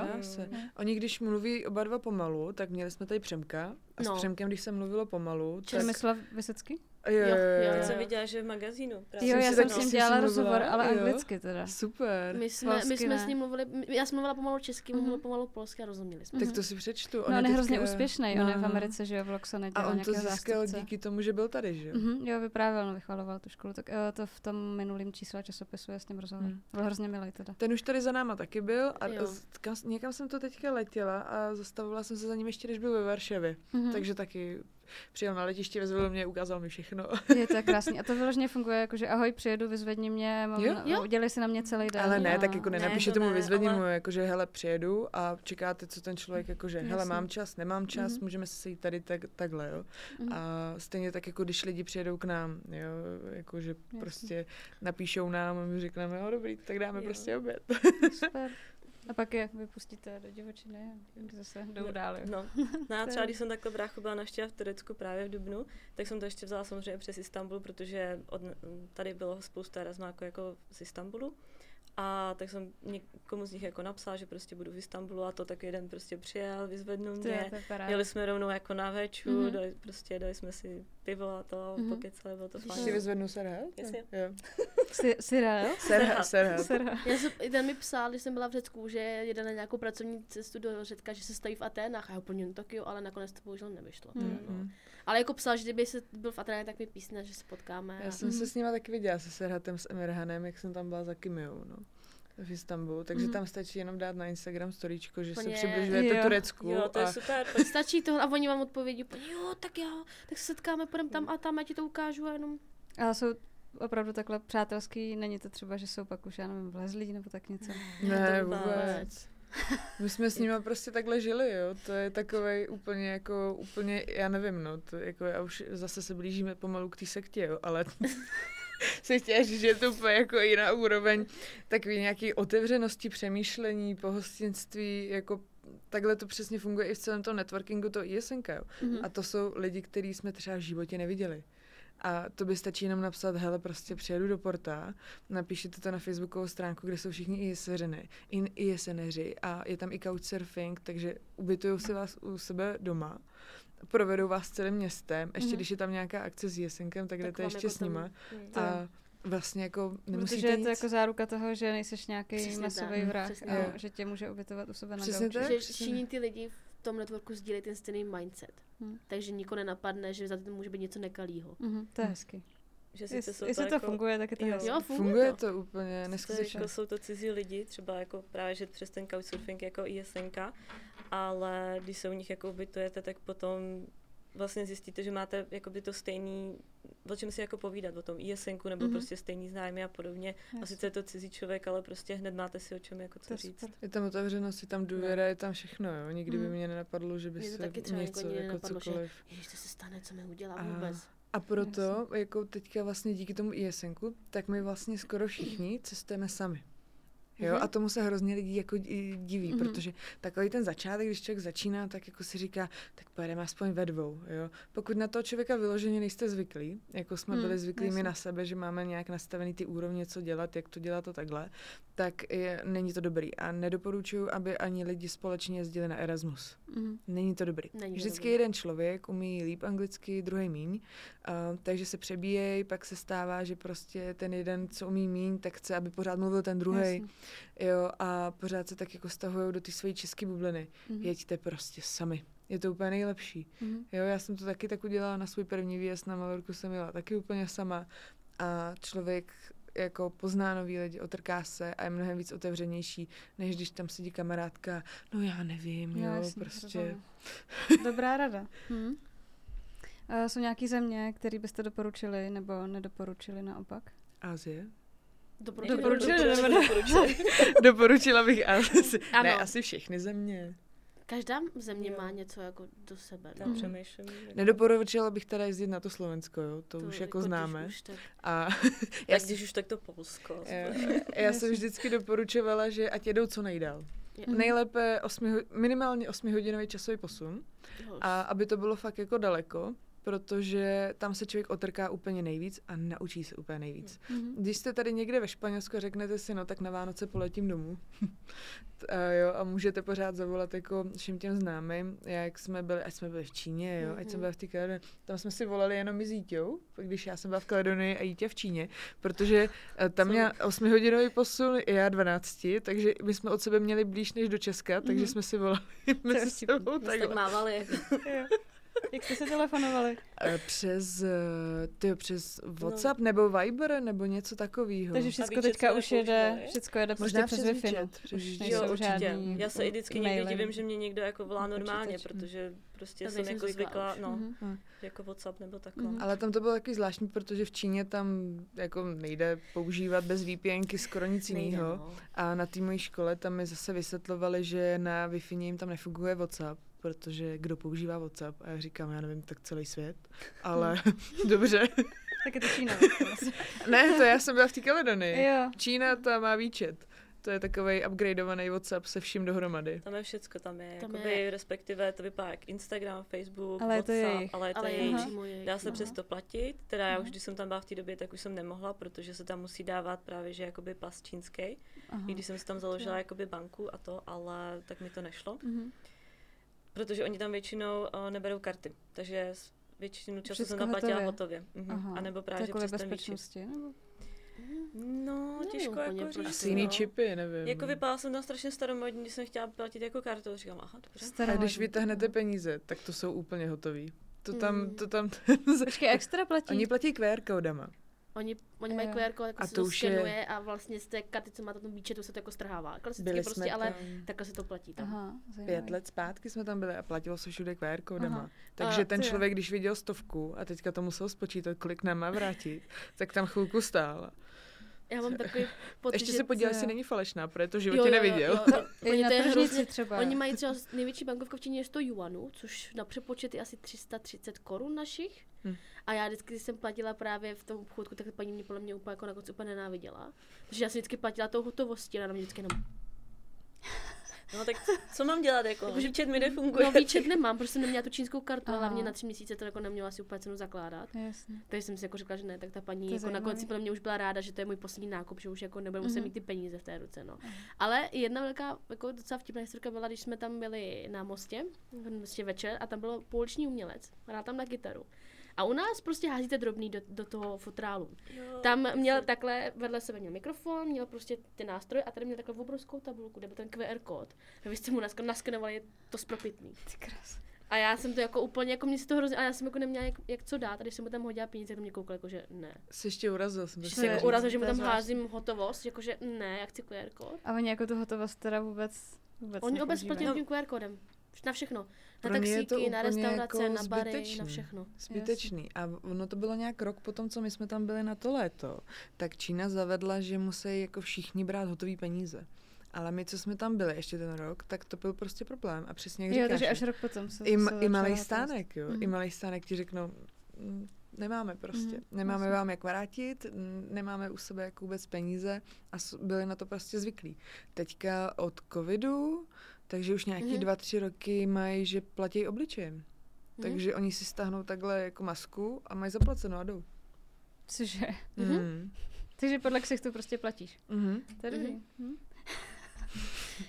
Oni když mluví oba dva pomalu, tak měli jsme tady Přemka a no. s Přemkem, když se mluvilo pomalu, tak... Čemyslav Vysecký? Jo, jo, jo. Já jsem viděla, že v magazínu. Právě. Jo, já jsem s ním dělala rozhovor, ale jo. anglicky teda. Super. My jsme, polsky, my jsme s ním mluvili, já jsem mluvila pomalu česky, mm. mluvila pomalu polsky a rozuměli jsme. Tak to si přečtu. On no, on je hrozně úspěšný, no. on je v Americe, že jo, v Loxone dělal nějakého zástupce. A on to získal díky tomu, že byl tady, že jo? Mm-hmm, jo, vyprávěl, no, vychvaloval tu školu, tak jo, to v tom minulém čísle časopisu je s ním rozhovor. Mm. Byl hrozně milý teda. Ten už tady za náma taky byl a někam jsem to teďka letěla a zastavila jsem se za ním ještě, když byl ve Varšavě. Takže taky přijel na letiště, vyzvedl mě, ukázal mi všechno. Je to krásný. A to vyloženě funguje, jakože ahoj, přijedu, vyzvedni mě, mám, udělej si na mě celý den. Ale ne, a... tak jako nenapíše ne, to tomu ne, vyzvedni ale... mu, jakože hele, přijedu a čekáte, co ten člověk, jakože hele, mám čas, nemám čas, mm-hmm. můžeme se sejít tady tak, takhle, jo. Mm-hmm. A stejně tak, jako když lidi přijedou k nám, jo, jakože jasný. Prostě napíšou nám a my řekneme, jo, dobrý, tak dáme jo. prostě oběd. Super. A pak je vypustíte do divočiny a zase jdou dále. No, no a třeba když jsem takhle brácho byla navštěva v Turecku právě v dubnu, tak jsem to ještě vzala samozřejmě přes Istanbul, protože od, tady bylo spousta Erasmáků jako z Istanbulu. A tak jsem někomu z nich jako napsala, že prostě budu v Istanbulu a to tak jeden prostě přijel, vyzvednul mě. Jeli jsme rovnou jako na veču, mm-hmm. dali, prostě dali jsme si pivo a to, mm-hmm. pokecali, bylo to fajn. Jsi vyzvednul Serhat? Jestli. Serhat? Serhat. Serhat. Já jsem, ten mi psal, když jsem byla v Řecku, že jede na nějakou pracovní cestu do Řecka, že se staví v Aténách. A já úplně Tokio, ale nakonec to bohužel nevyšlo. Mm-hmm. No. Ale jako psal, že kdyby jsi byl v Aténách, tak mi písne, že se potkáme. Já a... jsem mm-hmm. se s nima taky viděla, se Serhatem, s Emirhanem, jak jsem tam byla za Kimiou, no. v Istanbulu, takže mm-hmm. tam stačí jenom dát na Instagram storyčko, že Poně, se přibližujete jo. Turecku. Jo, to je a... super. Stačí tohle a oni vám odpovědí, jo, tak já, tak se setkáme, půjdem tam a tam, já ti to ukážu a jenom. A jsou opravdu takhle přátelský, není to třeba, že jsou pak už, já nevím, vlezlí nebo tak něco? Ne, vůbec. My jsme s nima prostě takhle žili, jo, to je takovej úplně jako, úplně, já nevím, no, to jako, a už zase se blížíme pomalu k té sektě, jo, ale... se chtěla říct, že je to úplně jako jiná úroveň takový nějaký otevřenosti, přemýšlení, pohostinství, jako takhle to přesně funguje i v celém tom networkingu, to ESNko. Mm-hmm. A to jsou lidi, který jsme třeba v životě neviděli. A to by stačí jenom napsat, hele, prostě přijedu do Porta, napíšete to na facebookovou stránku, kde jsou všichni ESNeři, in ESNeři a je tam i couchsurfing, takže ubytují si vás u sebe doma, provedou vás celým městem, ještě mm. když je tam nějaká akce s ESNkem, tak, tak jdete ještě jako s nima. Tam. A vlastně jako nemusíte. Protože je to jako záruka toho, že nejseš nějaký masový vrah, že tě může ubytovat u sebe na gauči. Že všichni ty lidi v tom networku sdílejí ten stejný mindset. Hmm. Takže nikoho nenapadne, že za to může být něco nekalýho. Mm-hmm. To je hezky. Že si Jest, to jestli to jako... funguje, tak je to jo, hezky. Jo, funguje, funguje to, to úplně neskutečně. Jako jsou to cizí lidi, třeba jako právě že přes ten couchsurfing jako ESNka, ale když se u nich jako ubytujete, tak potom vlastně zjistíte, že máte jakoby to stejný, o čem si jako povídat, o tom ESNku nebo mm-hmm. prostě stejný známy a podobně. Yes. A sice je to cizí člověk, ale prostě hned máte si o čem jako co to říct. Super. Je tam otevřenost, je tam důvěra, no. Je tam všechno, jo. Nikdy mm. by mě nenapadlo, že by mě se něco, něco jako cokoliv. Ježiš, to se stane, co mi udělá a... vůbec. A proto, yes. jako teďka vlastně díky tomu ESNku, tak my vlastně skoro všichni cestujeme sami. Jo, a tomu se hrozně lidí jako diví, mm-hmm. protože takový ten začátek, když člověk začíná, tak jako si říká, tak pojedeme aspoň ve dvou, jo. Pokud na toho člověka vyloženě nejste zvyklí, jako jsme mm, byli zvyklí my na sebe, že máme nějak nastavený ty úrovně, co dělat, jak to dělat a takhle, tak je, není to dobrý. A nedoporučuju, aby ani lidi společně jezdili na Erasmus. Mm-hmm. Není to dobrý. Není Vždycky dobrý. Jeden člověk umí líp anglicky, druhý míň, uh, takže se přebíjejí, pak se stává, že prostě ten jeden, co umí míň, tak chce, aby pořád mluvil ten druhý. Jo, a pořád se tak jako stahujou do ty své české bubliny. Mm-hmm. Jeďte prostě sami. Je to úplně nejlepší. Mm-hmm. Jo, já jsem to taky tak udělala na svůj první výjezd na Malorku, jsem jela taky úplně sama. A člověk jako pozná nový lidi, otrká se a je mnohem víc otevřenější, než když tam sedí kamarádka, no já nevím, jo, jo prostě. Dobrá rada. Hmm. Uh, jsou nějaký země, které byste doporučili nebo nedoporučili naopak? Asie. Doporučila, doporučila, doporučila, doporučila. doporučila bych asi, ne, asi všechny země. Každá země jo. má něco jako do sebe. No. Přemýšlím. Nedoporučila bych teda jezdit na to Slovensko, jo? To, to už jako známe. Už tak. A já když už tak to Polsko. Já, já jsem vždycky doporučovala, že ať jedou co nejdál. Jo. Nejlépe osmi, minimálně osmihodinový časový posun. Jo. A aby to bylo fakt jako daleko. Protože tam se člověk otrká úplně nejvíc a naučí se úplně nejvíc. Mm-hmm. Když jste tady někde ve Španělsku a řeknete si, no tak na Vánoce poletím domů a, jo, a můžete pořád zavolat jako všem těm známým, jak jsme byli, ať jsme byli v Číně, jo, mm-hmm. ať jsme byli v té Kaledonii, tam jsme si volali jenom my s Jíťou, když já jsem byla v Kaledonii a Jítě v Číně, protože tam měla osmihodinový posun, já dvanácti, takže my jsme od sebe měli blíž než do Česka, takže mm-hmm. jsme si volali mezi sebou takhle. Mávali. Jak jste se telefonovali? Přes, tyjo, přes WhatsApp no. nebo Viber nebo něco takového. Takže všechno teďka už jede, všechno jede prostě přes Wi-Fi. Jo, určitě. Já se i vždycky někdy divím, že mě někdo jako volá normálně, určitě, protože prostě to jsem jako zvyklá, no, mm-hmm. jako WhatsApp nebo takhle. Mm-hmm. Ale tam to bylo taky zvláštní, protože v Číně tam jako nejde používat bez VPNky skoro nic jiného. No. A na té mojí škole tam mi zase vysvětlovali, že na Wi-Fi jim tam nefunguje WhatsApp. Protože kdo používá WhatsApp? A já říkám, já nevím, tak celý svět, ale dobře. Tak je to Čína. Ne, to já jsem byla v té Kaledonii. Jo. Čína ta má výčet. To je takovej upgradeovaný WhatsApp se vším dohromady. Tam je všecko, tam je, tam jakoby, je. respektive to vypadá jak Instagram, Facebook, ale WhatsApp, je ale je to ale jejich. Jejich. Dá se přesto platit, teda aha. já už, když jsem tam byla v té době, tak už jsem nemohla, protože se tam musí dávat právě, že jakoby pas čínský. Aha. I když jsem si tam založila to jakoby banku a to, ale tak mi to nešlo. Aha. Protože oni tam většinou uh, neberou karty, takže většinu času jsem naplatila hotově. Uh-huh. A nebo právě přes ten bezpečnosti? Nebo... No, nevím, těžko jako říct. Asi jiný čipy, nevím. Jako vypadala jsem tam strašně staromodní, když jsem chtěla platit jako kartu, říkám, aha, dobře. Staromodní. A když vytáhnete peníze, tak to jsou úplně hotový. To tam, to tam... Počkej, extra platí? Oni platí Q R kódama. Oni, oni mají Q R kód, jako se to skenuje je... a vlastně z té karty, co má na tom výčetu, se to jako strhává. Klasicky byli prostě, ale takhle se to platí tam. Aha, Pět let zpátky jsme tam byli a platilo se všude Q R kódama. Takže a, ten člověk, je. když viděl stovku a teďka to musel spočítat, kolik nám má vrátit, tak tam chvilku stál. Já mám takový pocit, ještě se podíval, jestli není falešná, protože to životě jo, jo, neviděl. Jo, jo, jo. Oni, to je hrozně, třeba. Oni mají třeba největší bankovka v Číně je sto juanů, což na přepočet je asi tři sta třicet korun našich. Hmm. A já vždycky, když jsem platila právě v tom obchůdku, tak paní mě podle mě úplně jako na konci úplně nenáviděla. Protože já jsem vždycky platila tou hotovostí, a ona mě vždycky jenom... No tak co mám dělat, jako? Výčet mi nefunguje. No výčet nemám, protože jsem neměla tu čínskou kartu, ale hlavně na tři měsíce to jako neměla si úplně cenu zakládat. Jasně. Takže jsem si jako řekla, že ne, tak ta paní jako nakonec pro mě už byla ráda, že to je můj poslední nákup, že už jako nebudu muset mm-hmm. mít ty peníze v té ruce, no. Mm-hmm. Ale jedna velká jako docela vtipná historka byla, když jsme tam byli na mostě, prostě večer a tam byl pouliční umělec, hrál tam na kytaru. A u nás prostě házíte drobný do, do toho futrálu. Jo, tam měl takhle, vedle sebe měl mikrofon, měl prostě ty nástroje a tady měl takhle obrovskou tabulku, kde byl ten kvé er kód. A vy jste mu naskenovali, je to spropitný. A já jsem to jako úplně, jako mě se to hrozně, ale já jsem jako neměla jak, jak co dát, a když jsem mu tam hodila peníze, tak mě koukal, jakože ne. Jsi ještě urazil, jsem to jako urazil, že mu tam házím hotovost, jakože ne, já chci kvé er kód. A oni jako tu hotovost teda vůbec, vůbec oni obezplatili tím kvé er kódem. Na všechno. Na taxíky, na restaurace, jako na bary, zbytečný, na všechno. Zbytečný. A ono to bylo nějak rok potom, co my jsme tam byli na to léto, tak Čína zavedla, že musí jako všichni brát hotový peníze. Ale my, co jsme tam byli ještě ten rok, tak to byl prostě problém. A přesně jak říkáš, jo, takže až rok potom se, i, se i malej stánek, jo. Mm. I malej stánek ti řeknou, nemáme prostě. Mm. Nemáme vlastně. Vám jak vrátit, nemáme u sebe jako vůbec peníze a byli na to prostě zvyklí. Teďka od covidu, takže už nějaký mm-hmm. dva, tři roky mají, že platí obličejem. Mm-hmm. Takže oni si stáhnou takhle jako masku a mají zaplaceno a jdou. Cože? Mm-hmm. Mm-hmm. Takže podle ksichtu prostě platíš. Mm-hmm. Tady. Mm-hmm.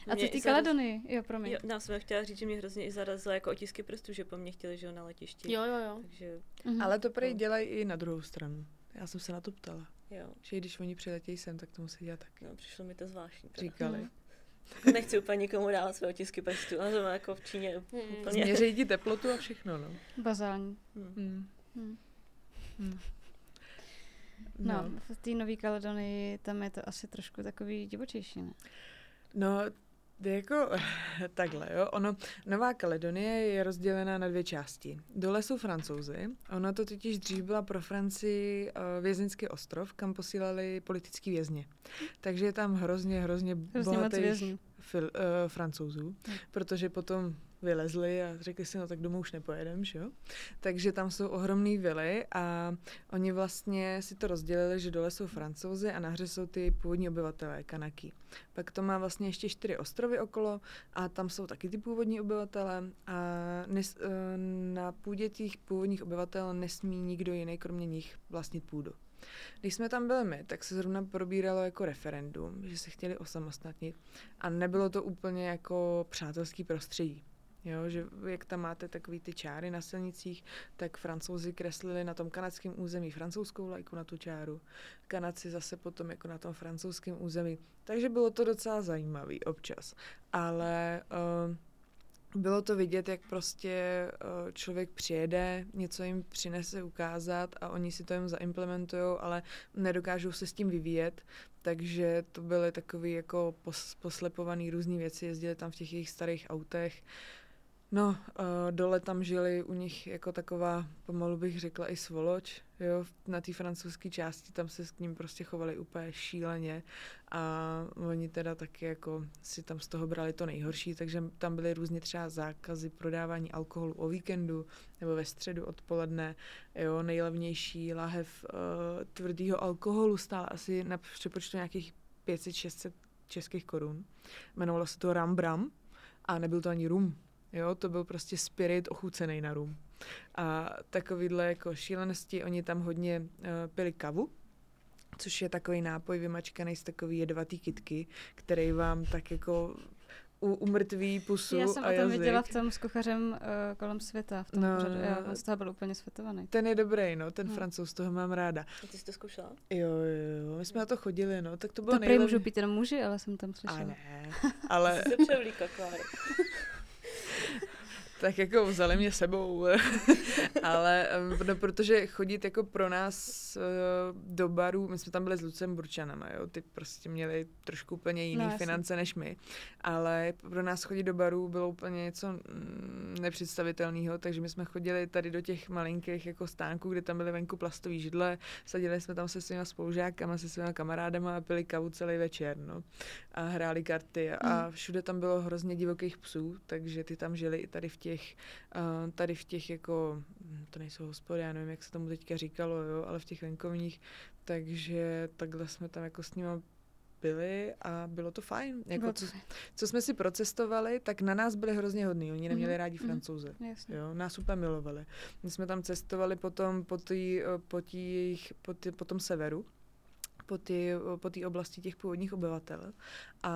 A co ty Kaledonii? Jo, promiň. Jo, já jsem chtěla říct, že mě hrozně i zarazila jako otisky prstů, že po mně chtěli, že jo, na letišti. Jo, jo, jo. Takže... Mm-hmm. Ale to prý dělají i na druhou stranu. Já jsem se na to ptala. Jo. Že když oni přiletějí sem, tak to musí dělat taky. No, přišlo mi to zvláštní. Teda. Říkali. Mm. Nechci úplně nikomu dávat své otisky prstů, ale znamená jako v Číně úplně. Změří ti teplotu a všechno, no. Bazální. Hmm. Hmm. Hmm. No, no, v té Nové Kaledonii tam je to asi trošku takový divočejší, ne? No, jako takhle, jo. Ono, Nová Kaledonie je rozdělená na dvě části. Dole jsou Francouzi. Ono to totiž dřív byla pro Francii vězeňský ostrov, kam posílali politický vězně. Takže je tam hrozně, hrozně, hrozně bohatých fil, uh, Francouzů, protože potom vylezli a řekli si, no tak domů už nepojedem, že jo. Takže tam jsou ohromný vily a oni vlastně si to rozdělili, že dole jsou Francouzi a nahoře jsou ty původní obyvatelé, Kanaky. Pak to má vlastně ještě čtyři ostrovy okolo a tam jsou taky ty původní obyvatelé a nes, na půdě těch původních obyvatel nesmí nikdo jiný, kromě nich, vlastnit půdu. Když jsme tam byli my, tak se zrovna probíralo jako referendum, že se chtěli osamostatnit a nebylo to úplně jako přátelský prostředí. Jo, že jak tam máte takový ty čáry na silnicích, tak Francouzi kreslili na tom kanadském území francouzskou vlajku na tu čáru, Kanadci zase potom jako na tom francouzském území. Takže bylo to docela zajímavý občas, ale uh, bylo to vidět, jak prostě uh, člověk přijede, něco jim přinese ukázat a oni si to jim zaimplementujou, ale nedokážou se s tím vyvíjet. Takže to byly takový jako pos- poslepovaný různý věci, jezdili tam v těch jejich starých autech. No, dole tam žili u nich jako taková, pomalu bych řekla, i svoloč, jo, na té francouzské části, tam se k ním prostě chovali úplně šíleně a oni teda taky jako si tam z toho brali to nejhorší, takže tam byly různě třeba zákazy prodávání alkoholu o víkendu nebo ve středu odpoledne, jo, nejlevnější lahev uh, tvrdýho alkoholu stál asi na přepočtu nějakých pět set šest set českých korun, jmenovalo se to Rambram a nebyl to ani rum. Jo, to byl prostě spirit ochucený na rum. A takovýhle jako šílenosti, oni tam hodně uh, pili kavu, což je takový nápoj vymačkaný z takový jedvatý kytky, který vám tak jako u, umrtví pusu a jazyk. Já jsem o tom jazyk. viděla v tom s kuchařem uh, kolem světa, v tom no, pořadu. Já, on z toho byl úplně světovaný. Ten je dobrý, no, ten no. Francouz, toho mám ráda. A ty jsi to zkoušela? Jo, jo, my jsme na to chodili, no, tak to bylo nejlepší. To prý můžou pít jenom muži, ale jsem tam slyšela. A ne, ale... Jsi se převlíkla, Kláry. Tak jako vzali mě sebou, ale no, protože chodit jako pro nás do barů, my jsme tam byli s Lucem Burčanama, jo, ty prostě měli trošku úplně jiné no, finance než my, ale pro nás chodit do barů bylo úplně něco nepředstavitelného, takže my jsme chodili tady do těch malinkých jako stánků, kde tam byly venku plastový židle, sadili jsme tam se svýma spolužákama, se svýma kamarádama a pili kavu celý večer, no, a hráli karty a všude tam bylo hrozně divokých psů, takže ty tam žili i tady v těch Těch, tady v těch jako, to nejsou hospody, já nevím, jak se tomu teďka říkalo, jo, ale v těch venkovních, takže takhle jsme tam jako s nimi byli a bylo to fajn. Jako co, co jsme si procestovali, tak na nás byli hrozně hodní. Oni neměli mm-hmm. rádi Francouze. Mm-hmm. Jo, nás úplně milovali. My jsme tam cestovali potom po, tý, po, těch, po, tý, po tom severu, po té po oblasti těch původních obyvatel. A,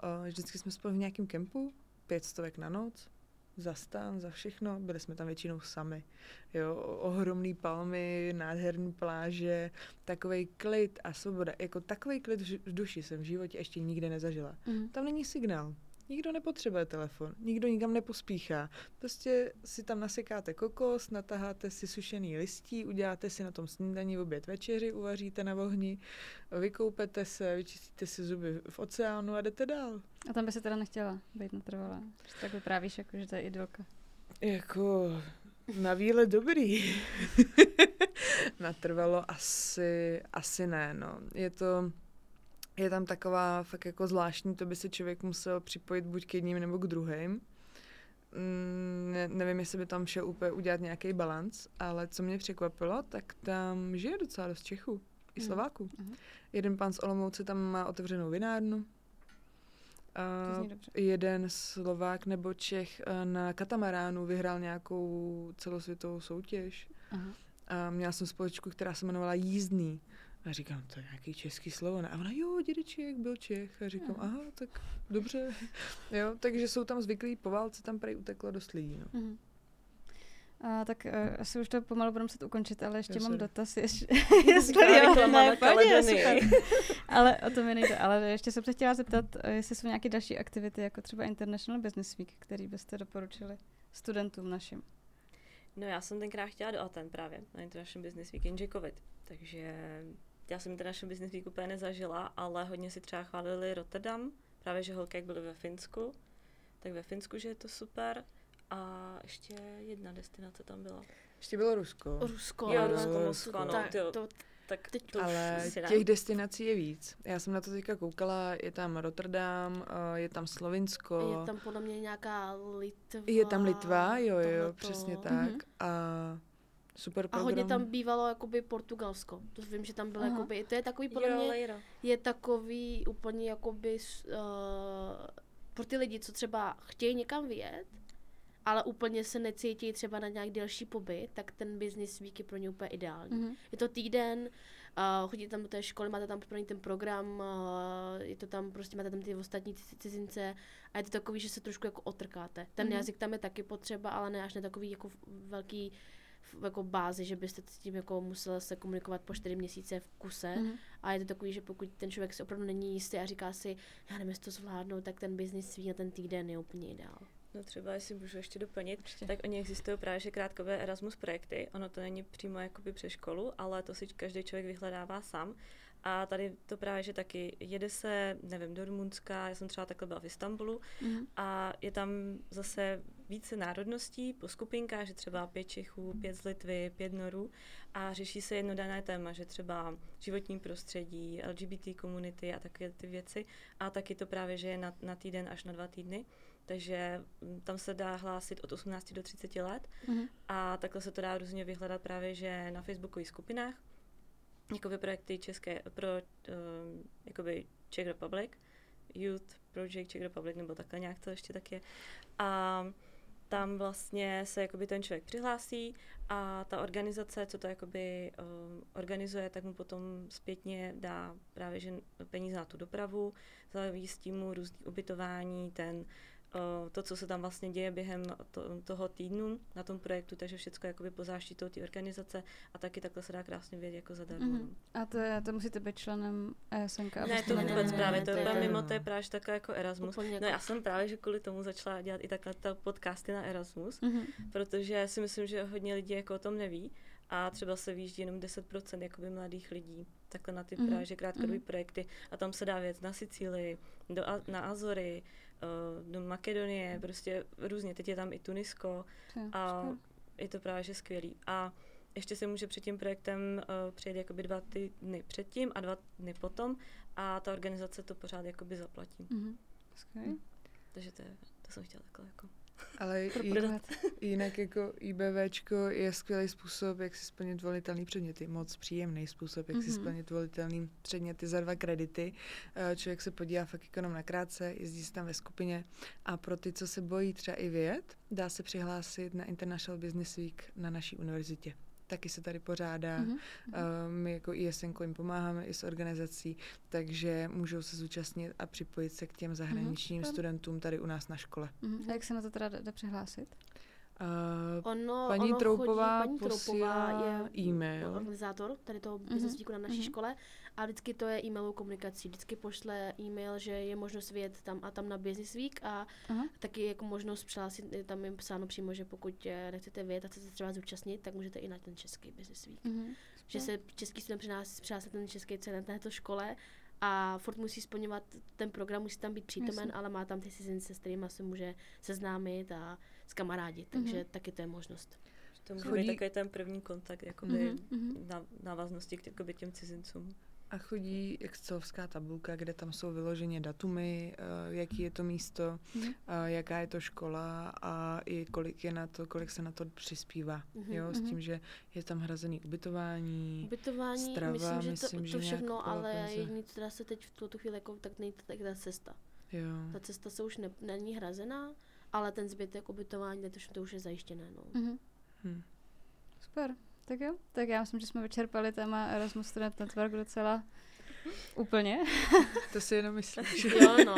a vždycky jsme spolu v nějakém kempu, pět stovek na noc, za stan, za všechno. Byli jsme tam většinou sami. Jo, ohromný palmy, nádherný pláže, takovej klid a svoboda. Jako takovej klid v duši jsem v životě ještě nikde nezažila. Mm. Tam není signál. Nikdo nepotřebuje telefon, nikdo nikam nepospíchá. Prostě si tam nasekáte kokos, nataháte si sušený listí, uděláte si na tom snídaní, oběd, večeři, uvaříte na ohni, vykoupete se, vyčistíte si zuby v oceánu a jdete dál. A tam by se teda nechtěla být natrvalá. Tak vyprávíš, jako, že to je idylka. Jako na výlet dobrý. Natrvalo asi, asi ne, no. Je to... Je tam taková fakt jako zvláštní, to by se člověk musel připojit buď k jedním nebo k druhým. Ne, nevím, jestli by tam šel úplně udělat nějaký balanc, ale co mě překvapilo, tak tam žije docela dost Čechů i Slováků. Mm. Jeden pán z Olomouce tam má otevřenou vinárnu. Uh, jeden Slovák nebo Čech na katamaránu vyhrál nějakou celosvětovou soutěž. Uh-huh. A měla jsem společku, která se jmenovala Jízdný. A říkám, to je nějaký český slovo. Ne? A ona, jo, dědeček byl Čech. A říkám, aha, tak dobře. Jo, takže jsou tam zvyklí, po válce tam prej uteklo dost lidí. No. Uh-huh. A, tak uh, asi už to pomalu budu muset ukončit, ale ještě jo, mám sorry. dotaz. Ještě, jestli jo, ne, paně, ale o to mi nejde. Ale ještě jsem se chtěla zeptat, jestli jsou nějaké další aktivity, jako třeba International Business Week, který byste doporučili studentům našim. No já jsem tenkrát chtěla do Aten právě na International Business Week, jenže covid. Takže... Já jsem ten našem business weeku úplně nezažila, ale hodně si třeba chválili Rotterdam, právě že holky, jak byly ve Finsku, tak ve Finsku, že je to super. A ještě jedna destinace tam byla. Ještě bylo Rusko. Rusko. Jo, Rusko, Rusko, ano. Tak, to, tak teď to ale už těch destinací je víc. Já jsem na to teďka koukala, je tam Rotterdam, je tam Slovinsko. Je tam podle mě nějaká Litva. Je tam Litva, jo, jo, jo přesně tak. Mhm. A... Super program. A hodně tam bývalo jakoby Portugalsko. To vím, že tam bylo Aha. jakoby, to je takový podle Euro, mě, Euro. je takový úplně jakoby uh, pro ty lidi, co třeba chtějí někam vyjet, ale úplně se necítí třeba na nějak delší pobyt, tak ten business week je pro ně úplně ideální. Mm-hmm. Je to týden, uh, chodíte tam do té školy, máte tam pro ně ten program, uh, je to tam prostě, máte tam ty ostatní cizince a je to takový, že se trošku jako otrkáte. Ten mm-hmm. jazyk tam je taky potřeba, ale ne až na takový jako velký jako bázi, že byste s tím jako musela se komunikovat po čtyři měsíce v kuse mm-hmm. a je to takový, že pokud ten člověk si opravdu není jistý a říká si, já nevím, jestli to zvládnou, tak ten biznis svý na ten týden je úplně ideál. No třeba, jestli můžu ještě doplnit, Určitě. tak oni existují právě že krátkové Erasmus projekty, ono to není přímo jakoby přes školu, ale to si každý člověk vyhledává sám a tady to právě, že taky jede se, nevím, do Rumunska, já jsem třeba takhle byla v Istanbulu mm-hmm. a je tam zase více národností po skupinkách, že třeba pět Čechů, pět z Litvy, pět Norů a řeší se jedno dané téma, že třeba životní prostředí, el gé bé té komunity a takové ty věci a taky to právě, že je na, na týden až na dva týdny, takže tam se dá hlásit od osmnácti do třiceti let mhm. a takhle se to dá různě vyhledat právě, že na facebookových skupinách, jakoby projekty české, pro um, jakoby Czech Republic, Youth Project Czech Republic, nebo takhle nějak to ještě tak je. A tam vlastně se jakoby ten člověk přihlásí a ta organizace, co to jakoby um, organizuje, tak mu potom zpětně dá právě že peníze na tu dopravu, zajistí mu různý ubytování, ten, uh, to, co se tam vlastně děje během to, toho týdnu na tom projektu, takže všechno jakoby po záštitou té organizace a taky takhle se dá krásně vědět jako zadarmo. Mm-hmm. A to, to musíte být členem ESNko? Ne, to vůbec právě, to je mimo, to je právě taková jako Erasmus. Úplně no já jsem právě, že kvůli tomu začala dělat i takhle ta podcasty na Erasmus, mm-hmm. protože si myslím, že hodně lidí jako o tom neví a třeba se výjíždí jenom deset procent jakoby mladých lidí takhle na ty mm-hmm. právě krátkodobé mm-hmm. projekty a tam se dá věc na Sicílii, do, na Azory, do Makedonie, prostě různě, teď je tam i Tunisko a je to právě že skvělý. A ještě se může před tím projektem uh, přejít jakoby dva dny předtím a dva dny potom a ta organizace to pořád jakoby zaplatí. Mm-hmm. Takže to, je, to jsem chtěla takhle jako. Ale jinak jako í bé véčko je skvělý způsob, jak si splnit volitelný předměty. Moc příjemný způsob, jak mm-hmm. si splnit volitelný předměty za dva kredity. Člověk se podívá fakt jenom na krátce, jezdí se tam ve skupině. A pro ty, co se bojí třeba i věd, dá se přihlásit na International Business Week na naší univerzitě. Taky se tady pořádá. Mm-hmm. My jako í es enko jim pomáháme i s organizací, takže můžou se zúčastnit a připojit se k těm zahraničním mm-hmm. studentům tady u nás na škole. Mm-hmm. A jak se na to teda dá přihlásit? Uh, ono, paní ono Troupová chodí, paní Troupová je e-mail. Organizátor tady toho business weeku na naší mm-hmm. škole a vždycky to je e-mailovou komunikací. Vždycky pošle e-mail, že je možnost vyjet tam a tam na business week a uh-huh. taky jako možnost přihlásit, je tam jim psáno přímo, že pokud nechcete vyjet a chcete třeba zúčastnit, tak můžete i na ten český business week. Mm-hmm. Že se český student přihlásí ten český cen na této škole a furt musí splňovat ten program, musí tam být přítomen, Myslím. ale má tam ty cizince, s kterýma se může seznámit a zkamarádit, takže mm-hmm. taky to je možnost. To může chodí... být takový ten první kontakt, jakoby mm-hmm. na, návaznosti k jakoby těm cizincům. A chodí excelovská tabulka, kde tam jsou vyloženě datumy, jaký je to místo, mm-hmm. jaká je to škola a i kolik je na to, kolik se na to přispívá. Mm-hmm. Jo, s tím, že je tam hrazený ubytování, ubytování strava, myslím, že myslím, to, že to všechno, ale jediný, co teda se teď v tuto chvíli, jako, tak není ta cesta. Jo. Ta cesta se už ne, není hrazená, ale ten zbytek ubytování, to, to už je zajištěné. No. Mm-hmm. Hm. Super. Tak jo, tak já myslím, že jsme vyčerpali téma Erasmus Student Network docela úplně. To si jenom myslíš. Jo, no.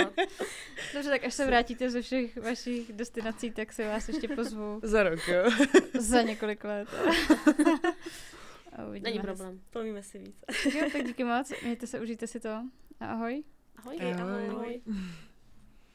Dobře, tak až se vrátíte ze všech vašich destinací, tak si vás ještě pozvu. Za rok, jo? Za několik let. Není problém, povíme si víc. Jo, tak díky moc, mějte se, užijte si to. Ahoj. Ahoj. Ahoj. Ahoj. Ahoj.